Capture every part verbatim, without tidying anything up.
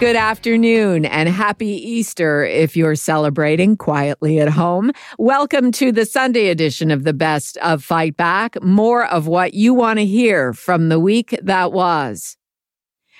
Good afternoon and happy Easter if you're celebrating quietly at home. Welcome to the Sunday edition of the Best of Fight Back. More of what you want to hear from the week that was.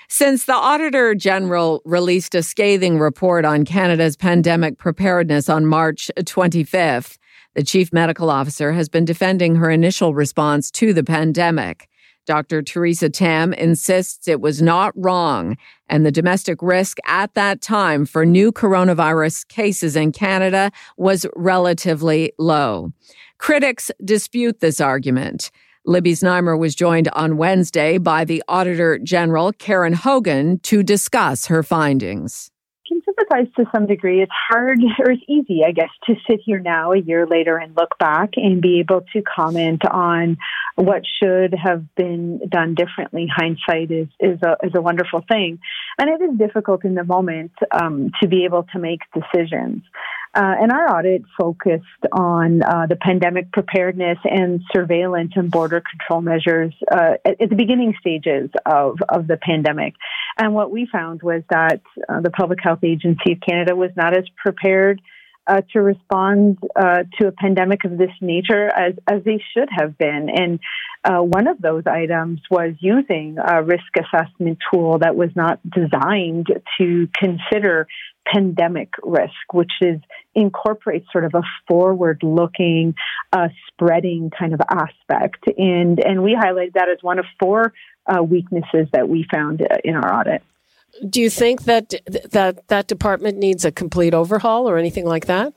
Since the Auditor General released a scathing report on Canada's pandemic preparedness on March twenty-fifth, the Chief Medical Officer has been defending her initial response to the pandemic. Doctor Theresa Tam insists it was not wrong, and the domestic risk at that time for new coronavirus cases in Canada was relatively low. Critics dispute this argument. Libby Znaimer was joined on Wednesday by the Auditor General, Karen Hogan, to discuss her findings. I can sympathize to some degree. It's hard, or it's easy, I guess, to sit here now a year later and look back and be able to comment on what should have been done differently. Hindsight is, is, a, is a wonderful thing. And it is difficult in the moment um, to be able to make decisions. Uh, and our audit focused on uh, the pandemic preparedness and surveillance and border control measures uh, at, at the beginning stages of, of the pandemic. And what we found was that uh, the Public Health Agency of Canada was not as prepared uh, to respond uh, to a pandemic of this nature as, as they should have been. And uh, one of those items was using a risk assessment tool that was not designed to consider pandemic risk, which is incorporates sort of a forward-looking, uh, spreading kind of aspect. And, and we highlighted that as one of four uh, weaknesses that we found uh, in our audit. Do you think that, that that department needs a complete overhaul or anything like that?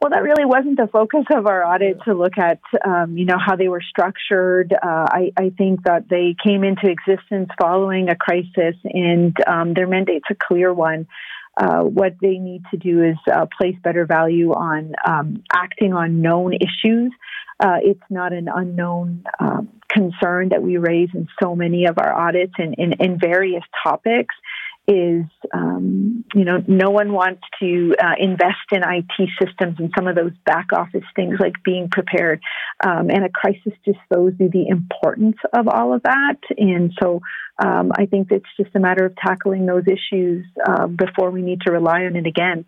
Well, that really wasn't the focus of our audit to look at, um, you know, how they were structured. Uh, I, I think that they came into existence following a crisis, and um, their mandate's a clear one. Uh, what they need to do is uh, place better value on um, acting on known issues. Uh, it's not an unknown uh, concern that we raise in so many of our audits and in various topics. Is, um, you know, no one wants to uh, invest in I T systems and some of those back office things like being prepared. Um, and a crisis just shows you the importance of all of that. And so um, I think it's just a matter of tackling those issues uh, before we need to rely on it again.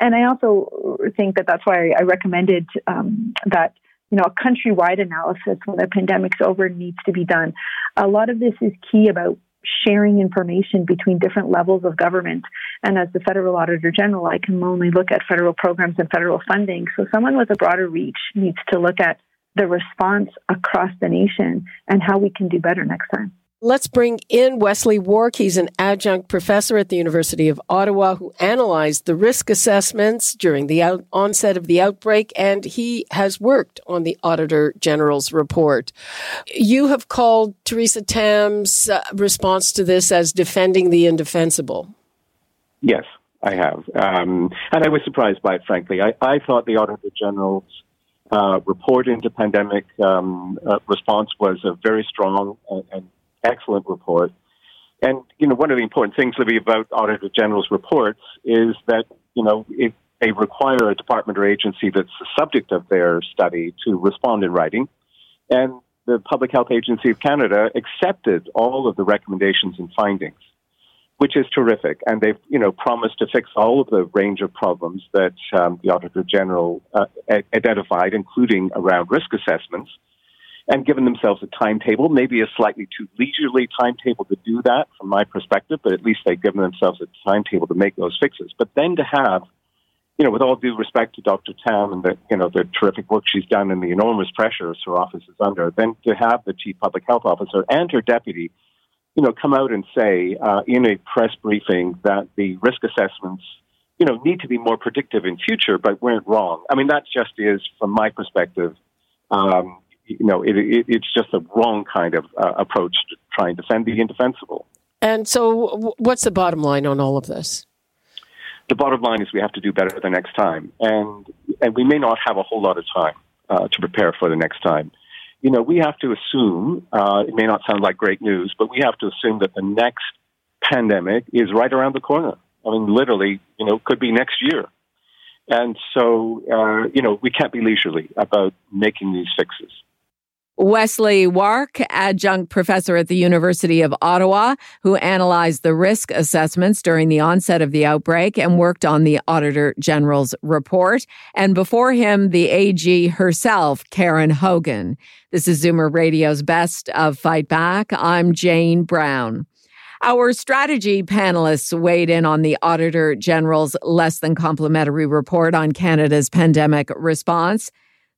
And I also think that that's why I recommended um, that You know, a countrywide analysis when the pandemic's over needs to be done. A lot of this is key about sharing information between different levels of government. And as the federal Auditor General, I can only look at federal programs and federal funding. So someone with a broader reach needs to look at the response across the nation and how we can do better next time. Let's bring in Wesley Wark. He's an adjunct professor at the University of Ottawa who analyzed the risk assessments during the out- onset of the outbreak, and he has worked on the Auditor General's report. You have called Theresa Tam's uh, response to this as defending the indefensible. Yes, I have. Um, and I was surprised by it, frankly. I, I thought the Auditor General's uh, report into pandemic um, uh, response was a very strong and, and excellent report. And, you know, one of the important things, Libby, about Auditor General's reports is that, you know, if they require a department or agency that's the subject of their study to respond in writing. And the Public Health Agency of Canada accepted all of the recommendations and findings, which is terrific. And they've, you know, promised to fix all of the range of problems that um, the Auditor General uh, identified, including around risk assessments, and given themselves a timetable, maybe a slightly too leisurely timetable to do that from my perspective, but at least they've given themselves a timetable to make those fixes. But then to have, you know, with all due respect to Doctor Tam and the, you know, the terrific work she's done and the enormous pressures her office is under, then to have the Chief Public Health Officer and her deputy, you know, come out and say uh, in a press briefing that the risk assessments, you know, need to be more predictive in future, but weren't wrong. I mean, that just is, from my perspective, um, You know, it, it, it's just the wrong kind of uh, approach to try and defend the indefensible. And so what's the bottom line on all of this? the bottom line is we have to do better the next time. And and we may not have a whole lot of time uh, to prepare for the next time. You know, we have to assume, uh, it may not sound like great news, but we have to assume that the next pandemic is right around the corner. I mean, literally, you know, could be next year. And so, uh, you know, we can't be leisurely about making these fixes. Wesley Wark, adjunct professor at the University of Ottawa, who analyzed the risk assessments during the onset of the outbreak and worked on the Auditor General's report. And before him, the A G herself, Karen Hogan. This is Zoomer Radio's Best of Fight Back. I'm Jane Brown. Our strategy panelists weighed in on the Auditor General's less than complimentary report on Canada's pandemic response.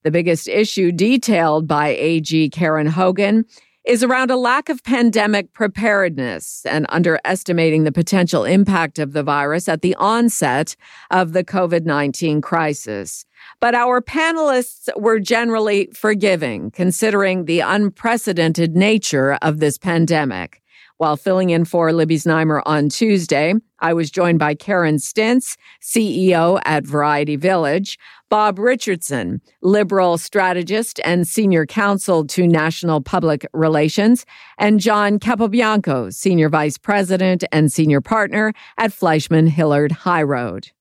The biggest issue detailed by A G Karen Hogan is around a lack of pandemic preparedness and underestimating the potential impact of the virus at the onset of the covid nineteen crisis. But our panelists were generally forgiving, considering the unprecedented nature of this pandemic. While filling in for Libby Znaimer on Tuesday, I was joined by Karen Stintz, C E O at Variety Village, Bob Richardson, liberal strategist and senior counsel to National Public Relations, and John Capobianco, senior vice president and senior partner at Fleishman-Hillard High Road.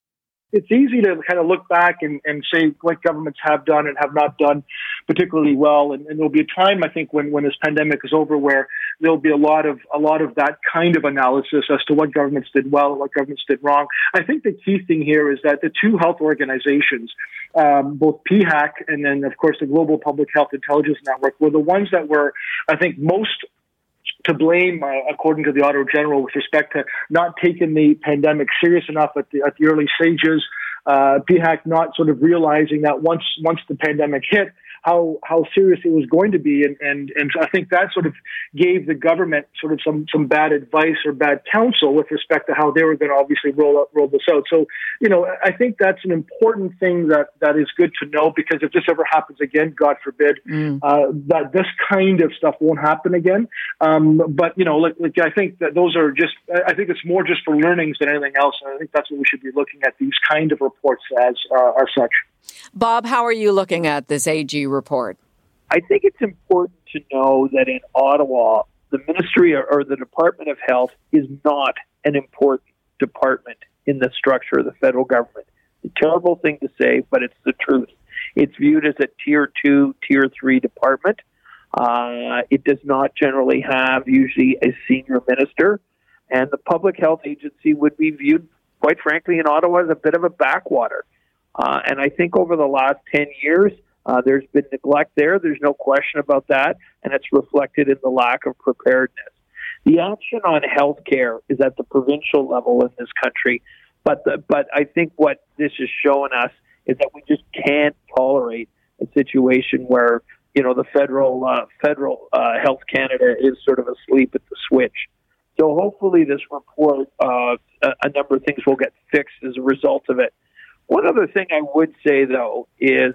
It's easy to kind of look back and, and say what governments have done and have not done particularly well. And, and there'll be a time, I think, when, when this pandemic is over where there'll be a lot of a lot of that kind of analysis as to what governments did well and what governments did wrong. I think the key thing here is that the two health organizations, um, both P HAC and then, of course, the Global Public Health Intelligence Network, were the ones that were, I think, most to blame, uh, according to the Auditor General, with respect to not taking the pandemic serious enough at the, at the early stages, uh, P HAC not sort of realizing that once once the pandemic hit, how how serious it was going to be. And, and, and I think that sort of gave the government sort of some, some bad advice or bad counsel with respect to how they were going to obviously roll out, roll this out. So, you know, I think that's an important thing that, that is good to know, because if this ever happens again, God forbid, mm. uh, that this kind of stuff won't happen again. Um, but, you know, like, like I think that those are just, I think it's more just for learnings than anything else. And I think that's what we should be looking at, these kind of reports as uh, are such. Bob, how are you looking at this A G report? I think it's important to know that in Ottawa, the Ministry or the Department of Health is not an important department in the structure of the federal government. It's a terrible thing to say, but it's the truth. It's viewed as a tier two, tier three department. Uh, it does not generally have usually a senior minister, and the Public Health Agency would be viewed, quite frankly, in Ottawa as a bit of a backwater. Uh, and I think over the last ten years, uh, there's been neglect there. There's no question about that. And it's reflected in the lack of preparedness. The action on health care is at the provincial level in this country. But the, but I think what this is showing us is that we just can't tolerate a situation where, you know, the federal, uh, federal uh, Health Canada is sort of asleep at the switch. So hopefully this report, uh, a, a number of things will get fixed as a result of it. One other thing I would say, though, is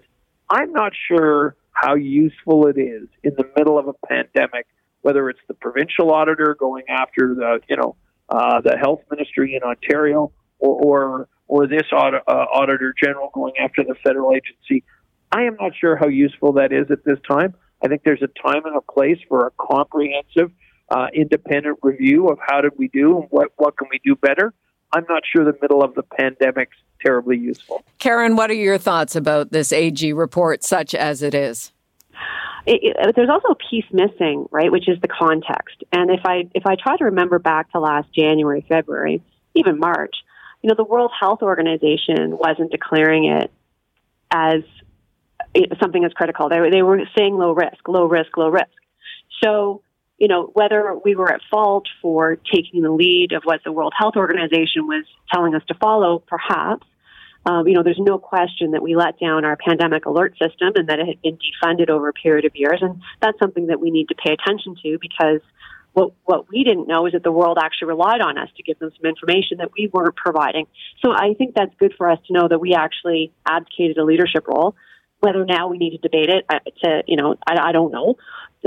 I'm not sure how useful it is in the middle of a pandemic, whether it's the provincial auditor going after the, you know, uh, the health ministry in Ontario, or or, or this audit, uh, Auditor General going after the federal agency. I am not sure how useful that is at this time. I think there's a time and a place for a comprehensive, uh, independent review of how did we do and what, what can we do better. I'm not sure the middle of the pandemic's terribly useful. Karen, what are your thoughts about this A G report, such as it is? It, it, there's also a piece missing, right, which is the context. And if I if I try to remember back to last January, February, even March, you know, the World Health Organization wasn't declaring it as something as critical. They, they were saying low risk, low risk, low risk. So, you know, whether we were at fault for taking the lead of what the World Health Organization was telling us to follow, perhaps, um, you know, there's no question that we let down our pandemic alert system and that it had been defunded over a period of years. And that's something that we need to pay attention to, because what what we didn't know is that the world actually relied on us to give them some information that we weren't providing. So I think that's good for us to know that we actually advocated a leadership role. Whether now we need to debate it, to, you know, I, I don't know.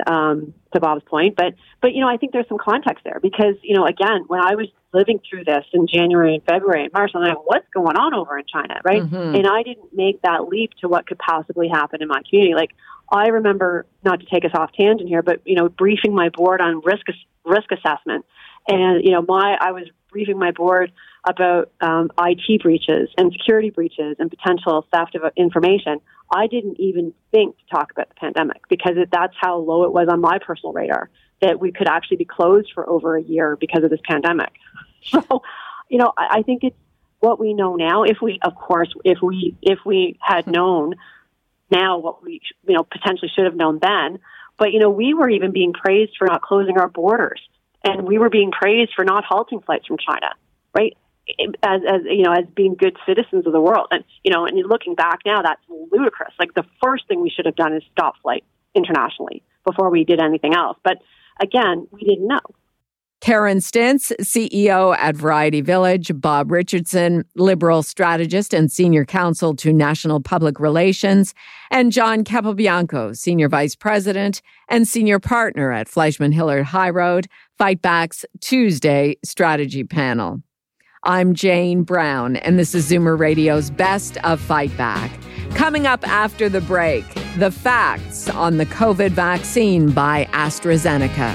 um, to Bob's point. But, but, you know, I think there's some context there because, you know, again, when I was living through this in January and February and March, I'm like, what's going on over in China, right? Mm-hmm. And I didn't make that leap to what could possibly happen in my community. Like, I remember, not to take us off tangent here, but, you know, briefing my board on risk risk assessment. And, you know, my I was briefing my board about um, I T breaches and security breaches and potential theft of information. I didn't even think to talk about the pandemic because it, that's how low it was on my personal radar, that we could actually be closed for over a year because of this pandemic. So, you know, I, I think it's what we know now. If we, of course, if we if we had known now what we, you know, potentially should have known then. But, you know, we were even being praised for not closing our borders. And we were being praised for not halting flights from China, right? As, as you know, as being good citizens of the world. And, you know, and looking back now, that's ludicrous. Like, the first thing we should have done is stop flights internationally before we did anything else. But again, we didn't know. Karen Stintz, C E O at Variety Village, Bob Richardson, liberal strategist and senior counsel to National Public Relations, and John Capobianco, senior vice president and senior partner at Fleishman-Hillard High Road, Fight Back's Tuesday strategy panel. I'm Jane Brown, and this is Zoomer Radio's Best of Fight Back. Coming up after the break, the facts on the COVID vaccine by AstraZeneca.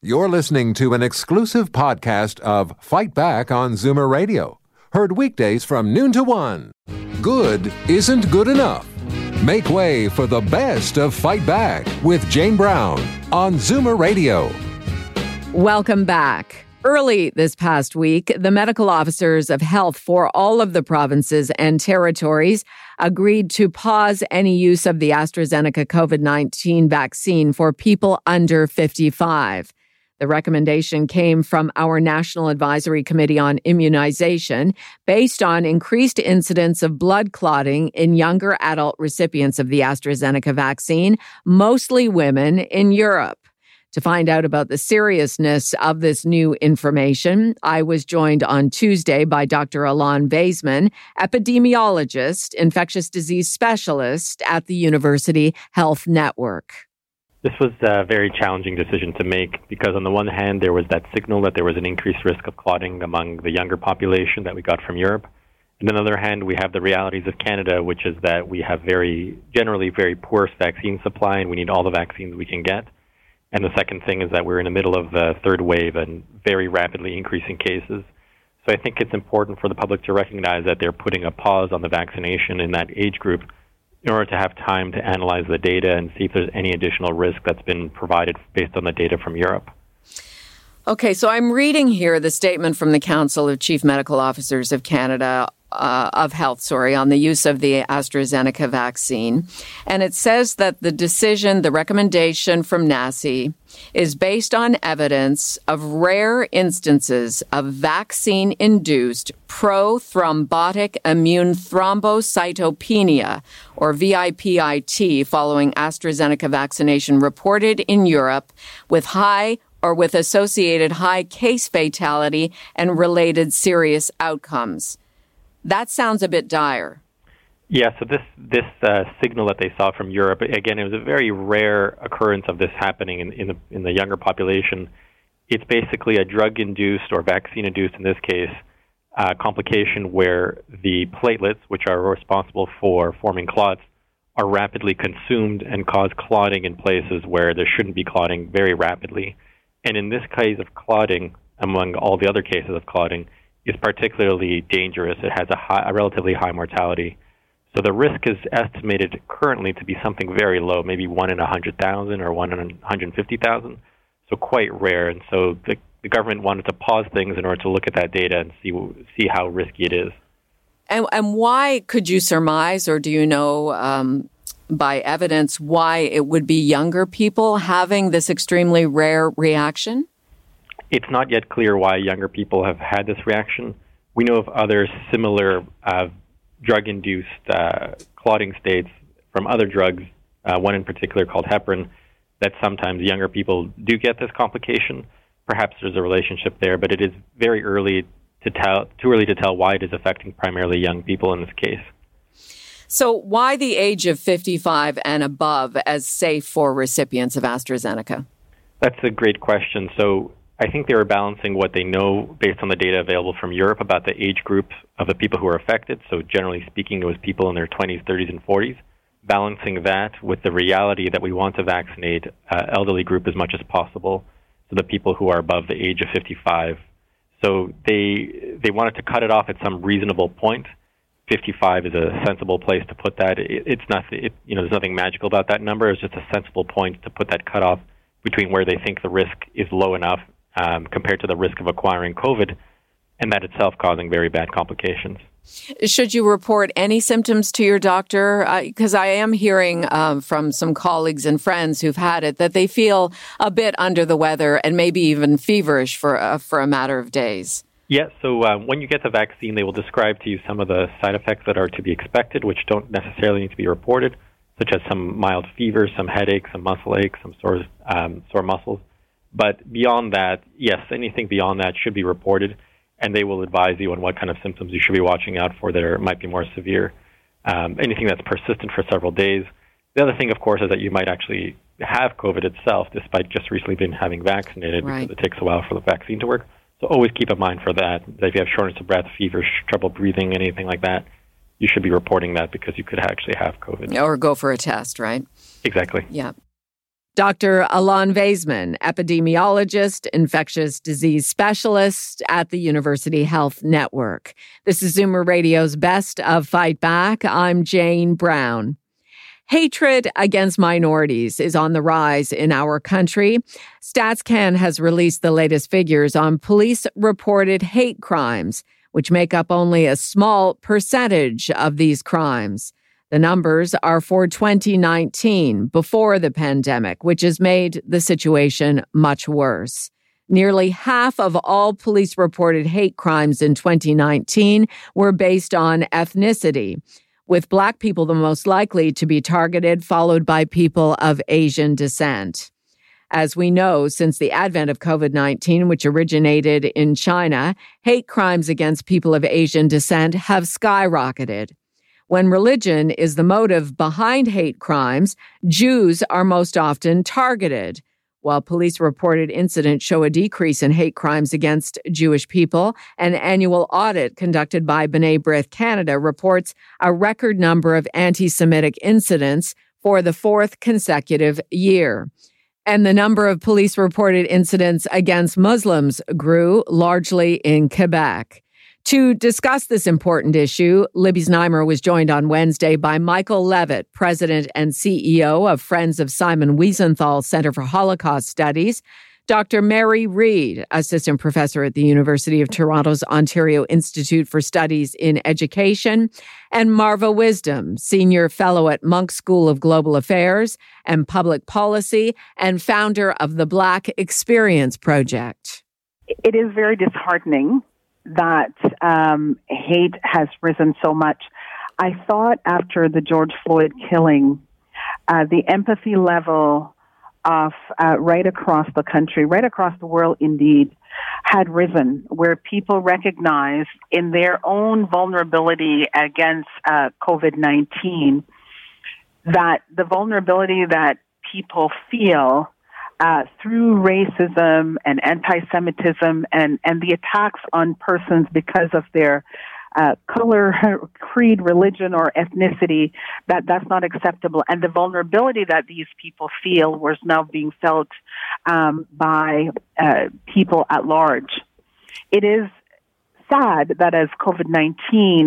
You're listening to an exclusive podcast of Fight Back on Zoomer Radio. Heard weekdays from noon to one. Good isn't good enough. Make way for the best of Fight Back with Jane Brown on Zoomer Radio. Welcome back. Early this past week, the medical officers of health for all of the provinces and territories agreed to pause any use of the AstraZeneca COVID nineteen vaccine for people under fifty-five. The recommendation came from our National Advisory Committee on Immunization based on increased incidence of blood clotting in younger adult recipients of the AstraZeneca vaccine, mostly women in Europe. To find out about the seriousness of this new information, I was joined on Tuesday by Doctor Alan Baseman, epidemiologist, infectious disease specialist at the University Health Network. This was a very challenging decision to make because on the one hand, there was that signal that there was an increased risk of clotting among the younger population that we got from Europe. And on the other hand, we have the realities of Canada, which is that we have very, generally very poor vaccine supply and we need all the vaccines we can get. And the second thing is that we're in the middle of the third wave and very rapidly increasing cases. So I think it's important for the public to recognize that they're putting a pause on the vaccination in that age group in order to have time to analyze the data and see if there's any additional risk that's been provided based on the data from Europe. Okay, so I'm reading here the statement from the Council of Chief Medical Officers of Canada, uh, of Health, sorry, on the use of the AstraZeneca vaccine. And it says that the decision, the recommendation from NASI, is based on evidence of rare instances of vaccine-induced prothrombotic immune thrombocytopenia, or V I P I T, following AstraZeneca vaccination reported in Europe with high or with associated high case fatality and related serious outcomes. That sounds a bit dire. Yeah, so this this uh, signal that they saw from Europe, again, it was a very rare occurrence of this happening in, in, the, in the younger population. It's basically a drug-induced or vaccine-induced, in this case, uh, complication where the platelets, which are responsible for forming clots, are rapidly consumed and cause clotting in places where there shouldn't be clotting very rapidly. And in this case of clotting, among all the other cases of clotting, is particularly dangerous. It has a, high, a relatively high mortality. So the risk is estimated currently to be something very low, maybe one in one hundred thousand or one in one hundred fifty thousand, so quite rare. And so the, the government wanted to pause things in order to look at that data and see see how risky it is. And, and why could you surmise, or do you know um, by evidence, why it would be younger people having this extremely rare reaction? It's not yet clear why younger people have had this reaction. We know of other similar uh, drug-induced uh, clotting states from other drugs, uh, one in particular called heparin, that sometimes younger people do get this complication. Perhaps there's a relationship there, but it is very early to tell, too early to tell why it is affecting primarily young people in this case. So why the age of fifty-five and above as safe for recipients of AstraZeneca? That's a great question. So I think they were balancing what they know based on the data available from Europe about the age group of the people who are affected. So generally speaking, it was people in their twenties, thirties, and forties, balancing that with the reality that we want to vaccinate uh, elderly group as much as possible, so the people who are above the age of fifty-five. So they they wanted to cut it off at some reasonable point. fifty-five is a sensible place to put that. It, it's not, it, you know, there's nothing magical about that number. It's just a sensible point to put that cutoff between where they think the risk is low enough Um, compared to the risk of acquiring COVID, and that itself causing very bad complications. Should you report any symptoms to your doctor? Because uh, I am hearing uh, from some colleagues and friends who've had it that they feel a bit under the weather and maybe even feverish for, uh, for a matter of days. Yes. Yeah, so uh, when you get the vaccine, they will describe to you some of the side effects that are to be expected, which don't necessarily need to be reported, such as some mild fever, some headaches, some muscle aches, some sore, um, sore muscles. But beyond that, yes, anything beyond that should be reported, and they will advise you on what kind of symptoms you should be watching out for that are, might be more severe. Um, anything that's persistent for several days. The other thing, of course, is that you might actually have COVID itself, despite just recently been having vaccinated, right, because it takes a while for the vaccine to work. So always keep in mind for that, that if you have shortness of breath, fever, trouble breathing, anything like that, you should be reporting that because you could actually have COVID. Or go for a test, right? Exactly. Yeah. Doctor Alan Baseman, epidemiologist, infectious disease specialist at the University Health Network. This is Zoomer Radio's Best of Fight Back. I'm Jane Brown. Hatred against minorities is on the rise in our country. StatsCan has released the latest figures on police-reported hate crimes, which make up only a small percentage of these crimes. The numbers are for twenty nineteen, before the pandemic, which has made the situation much worse. Nearly half of all police-reported hate crimes in twenty nineteen were based on ethnicity, with Black people the most likely to be targeted, followed by people of Asian descent. As we know, since the advent of COVID nineteen, which originated in China, hate crimes against people of Asian descent have skyrocketed. When religion is the motive behind hate crimes, Jews are most often targeted. While police-reported incidents show a decrease in hate crimes against Jewish people, an annual audit conducted by B'nai B'rith Canada reports a record number of anti-Semitic incidents for the fourth consecutive year. And the number of police-reported incidents against Muslims grew, largely in Quebec. To discuss this important issue, Libby Znaimer was joined on Wednesday by Michael Levitt, president and C E O of Friends of Simon Wiesenthal Center for Holocaust Studies, Doctor Mary Reed, assistant professor at the University of Toronto's Ontario Institute for Studies in Education, and Marva Wisdom, senior fellow at Monk School of Global Affairs and Public Policy and founder of the Black Experience Project. It is very disheartening that um, hate has risen so much. I thought after the George Floyd killing, uh, the empathy level of uh, right across the country, right across the world indeed, had risen, where people recognized in their own vulnerability against uh, COVID nineteen that the vulnerability that people feel Uh, through racism and anti-Semitism and, and the attacks on persons because of their uh, color, creed, religion, or ethnicity, that that's not acceptable. And the vulnerability that these people feel was now being felt um, by uh, people at large. It is sad that as COVID nineteen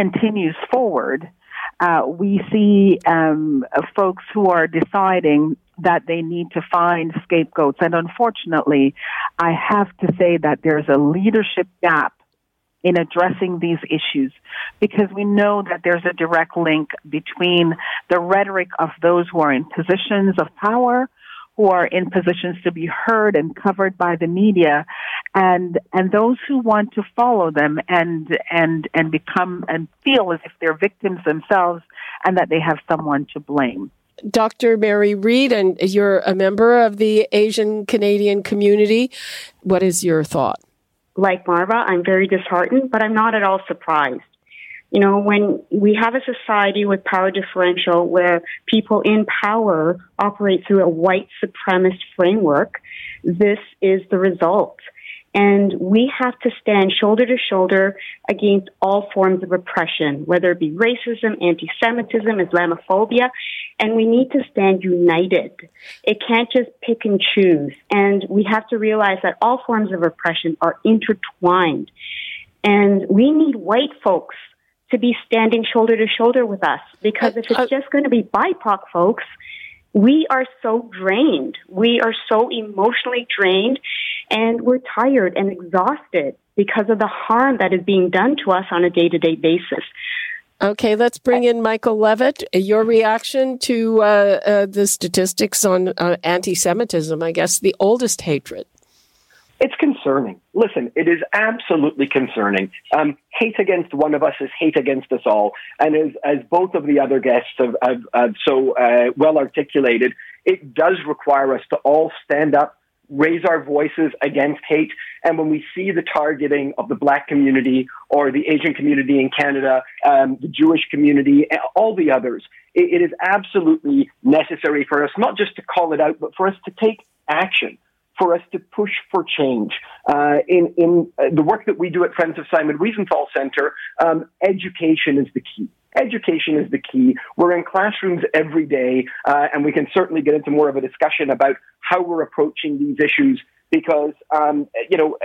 continues forward, uh, we see um, folks who are deciding that they need to find scapegoats. And unfortunately, I have to say that there's a leadership gap in addressing these issues, because we know that there's a direct link between the rhetoric of those who are in positions of power, who are in positions to be heard and covered by the media, and and those who want to follow them and and and become and feel as if they're victims themselves and that they have someone to blame. Doctor Mary Reed, and you're a member of the Asian Canadian community. What is your thought? Like Marva, I'm very disheartened, but I'm not at all surprised. You know, when we have a society with power differential where people in power operate through a white supremacist framework, this is the result. And we have to stand shoulder to shoulder against all forms of oppression, whether it be racism, anti-Semitism, Islamophobia, and we need to stand united. It can't just pick and choose. And we have to realize that all forms of oppression are intertwined. And we need white folks to be standing shoulder to shoulder with us, because if it's just going to be B I P O C folks, we are so drained. We are so emotionally drained, and we're tired and exhausted because of the harm that is being done to us on a day-to-day basis. Okay, let's bring in Michael Levitt. Your reaction to uh, uh, the statistics on uh, anti-Semitism, I guess, the oldest hatred. It's concerning. Listen, it is absolutely concerning. Um, hate against one of us is hate against us all. And as, as both of the other guests have, have, have so uh, well articulated, it does require us to all stand up, raise our voices against hate. And when we see the targeting of the Black community or the Asian community in Canada, um, the Jewish community, all the others, it, it is absolutely necessary for us not just to call it out, but for us to take action, for us to push for change. Uh, in in uh, the work that we do at Friends of Simon Wiesenthal Center, um, education is the key. Education is the key. We're in classrooms every day, uh, and we can certainly get into more of a discussion about how we're approaching these issues because, um, you know,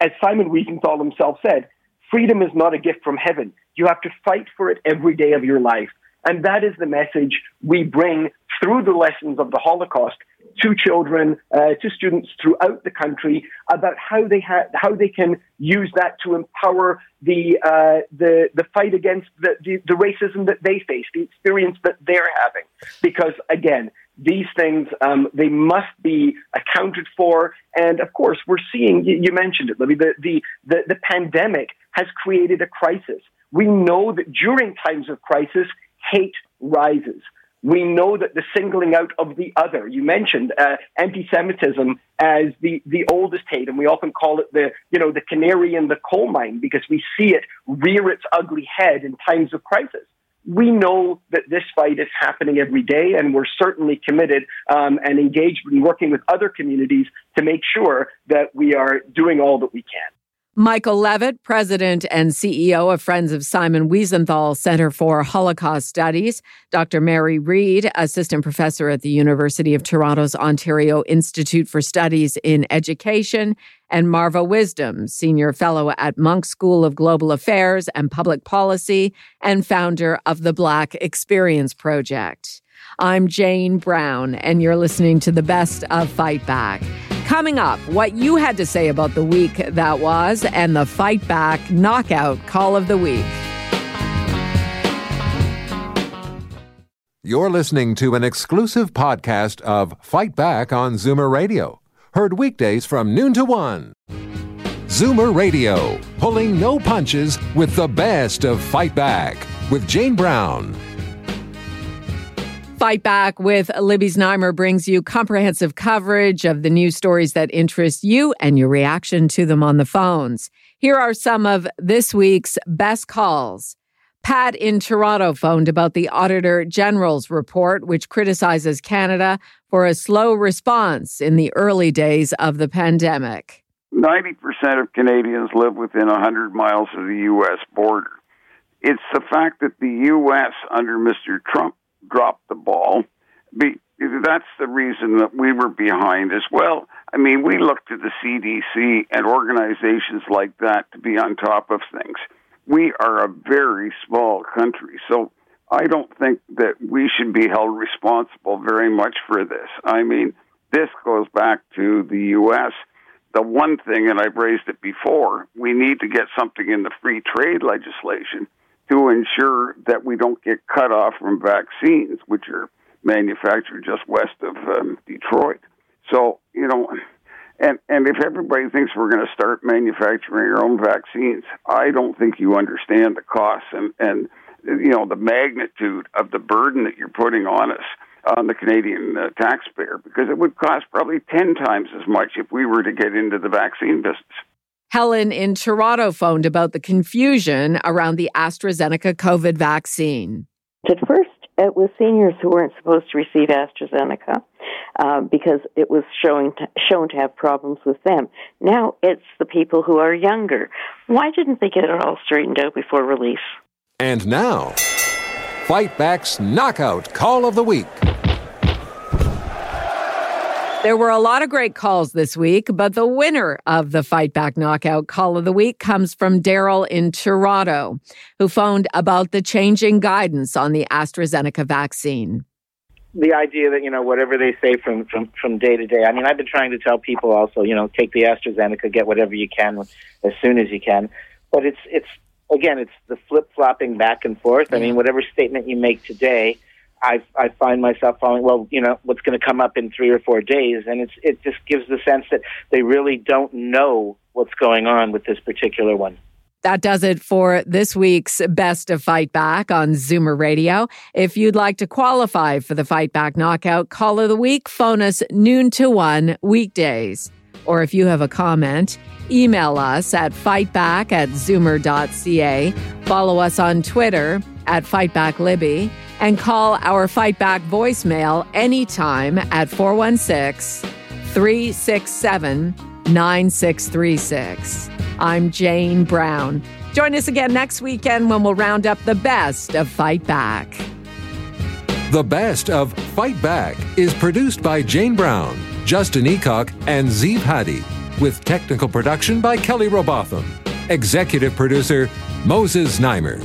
as Simon Wiesenthal himself said, freedom is not a gift from heaven. You have to fight for it every day of your life. And that is the message we bring through the lessons of the Holocaust to children, uh, to students throughout the country about how they ha- how they can use that to empower the uh, the the fight against the, the the racism that they face, the experience that they're having. Because again, these things um, they must be accounted for. And of course, we're seeing. You, you mentioned it, Libby. The, the the the pandemic has created a crisis. We know that during times of crisis, hate rises. We know that the singling out of the other, you mentioned uh, anti-Semitism as the, the oldest hate, and we often call it the, you know, the canary in the coal mine because we see it rear its ugly head in times of crisis. We know that this fight is happening every day, and we're certainly committed um, and engaged in working with other communities to make sure that we are doing all that we can. Michael Levitt, president and C E O of Friends of Simon Wiesenthal Center for Holocaust Studies, Doctor Mary Reed, assistant professor at the University of Toronto's Ontario Institute for Studies in Education, and Marva Wisdom, senior fellow at Monk School of Global Affairs and Public Policy and founder of the Black Experience Project. I'm Jane Brown, and you're listening to the best of Fight Back. Coming up, what you had to say about the week that was and the Fight Back Knockout Call of the Week. You're listening to an exclusive podcast of Fight Back on Zoomer Radio. Heard weekdays from noon to one. Zoomer Radio, pulling no punches with the best of Fight Back with Jane Brown. Fight Back with Libby Znaimer brings you comprehensive coverage of the news stories that interest you and your reaction to them on the phones. Here are some of this week's best calls. Pat in Toronto phoned about the Auditor General's report, which criticizes Canada for a slow response in the early days of the pandemic. ninety percent of Canadians live within one hundred miles of the U S border. It's the fact that the U S under Mister Trump dropped the ball. Be, that's the reason that we were behind as well. I mean, we look to the C D C and organizations like that to be on top of things. We are a very small country, so I don't think that we should be held responsible very much for this. I mean, this goes back to the U S. The one thing, and I've raised it before, we need to get something in the free trade legislation to ensure that we don't get cut off from vaccines, which are manufactured just west of um, Detroit. So, you know, and, and if everybody thinks we're going to start manufacturing our own vaccines, I don't think you understand the costs and, and you know, the magnitude of the burden that you're putting on us, on the Canadian uh, taxpayer, because it would cost probably ten times as much if we were to get into the vaccine business. Helen in Toronto phoned about the confusion around the AstraZeneca COVID vaccine. At first, it was seniors who weren't supposed to receive AstraZeneca uh, because it was showing to, shown to have problems with them. Now it's the people who are younger. Why didn't they get it all straightened out before release? And now, Fight Back's Knockout Call of the Week. There were a lot of great calls this week, but the winner of the Fight Back Knockout Call of the Week comes from Daryl in Toronto, who phoned about the changing guidance on the AstraZeneca vaccine. The idea that, you know, whatever they say from, from, from day to day. I mean, I've been trying to tell people also, you know, take the AstraZeneca, get whatever you can as soon as you can. But it's, it's again, it's the flip-flopping back and forth. I mean, whatever statement you make today, I, I find myself following, well, you know, what's going to come up in three or four days. And it's, it just gives the sense that they really don't know what's going on with this particular one. That does it for this week's Best of Fight Back on Zoomer Radio. If you'd like to qualify for the Fight Back Knockout Call of the Week, phone us noon to one weekdays. Or if you have a comment, email us at fightback at zoomer.ca. Follow us on Twitter at FightbackLibby. And call our Fight Back voicemail anytime at four one six, three six seven, nine six three six. I'm Jane Brown. Join us again next weekend when we'll round up the best of Fight Back. The Best of Fight Back is produced by Jane Brown, Justin Eacock, and Zeeb Hadi, with technical production by Kelly Robotham. Executive producer, Moses Znaimer.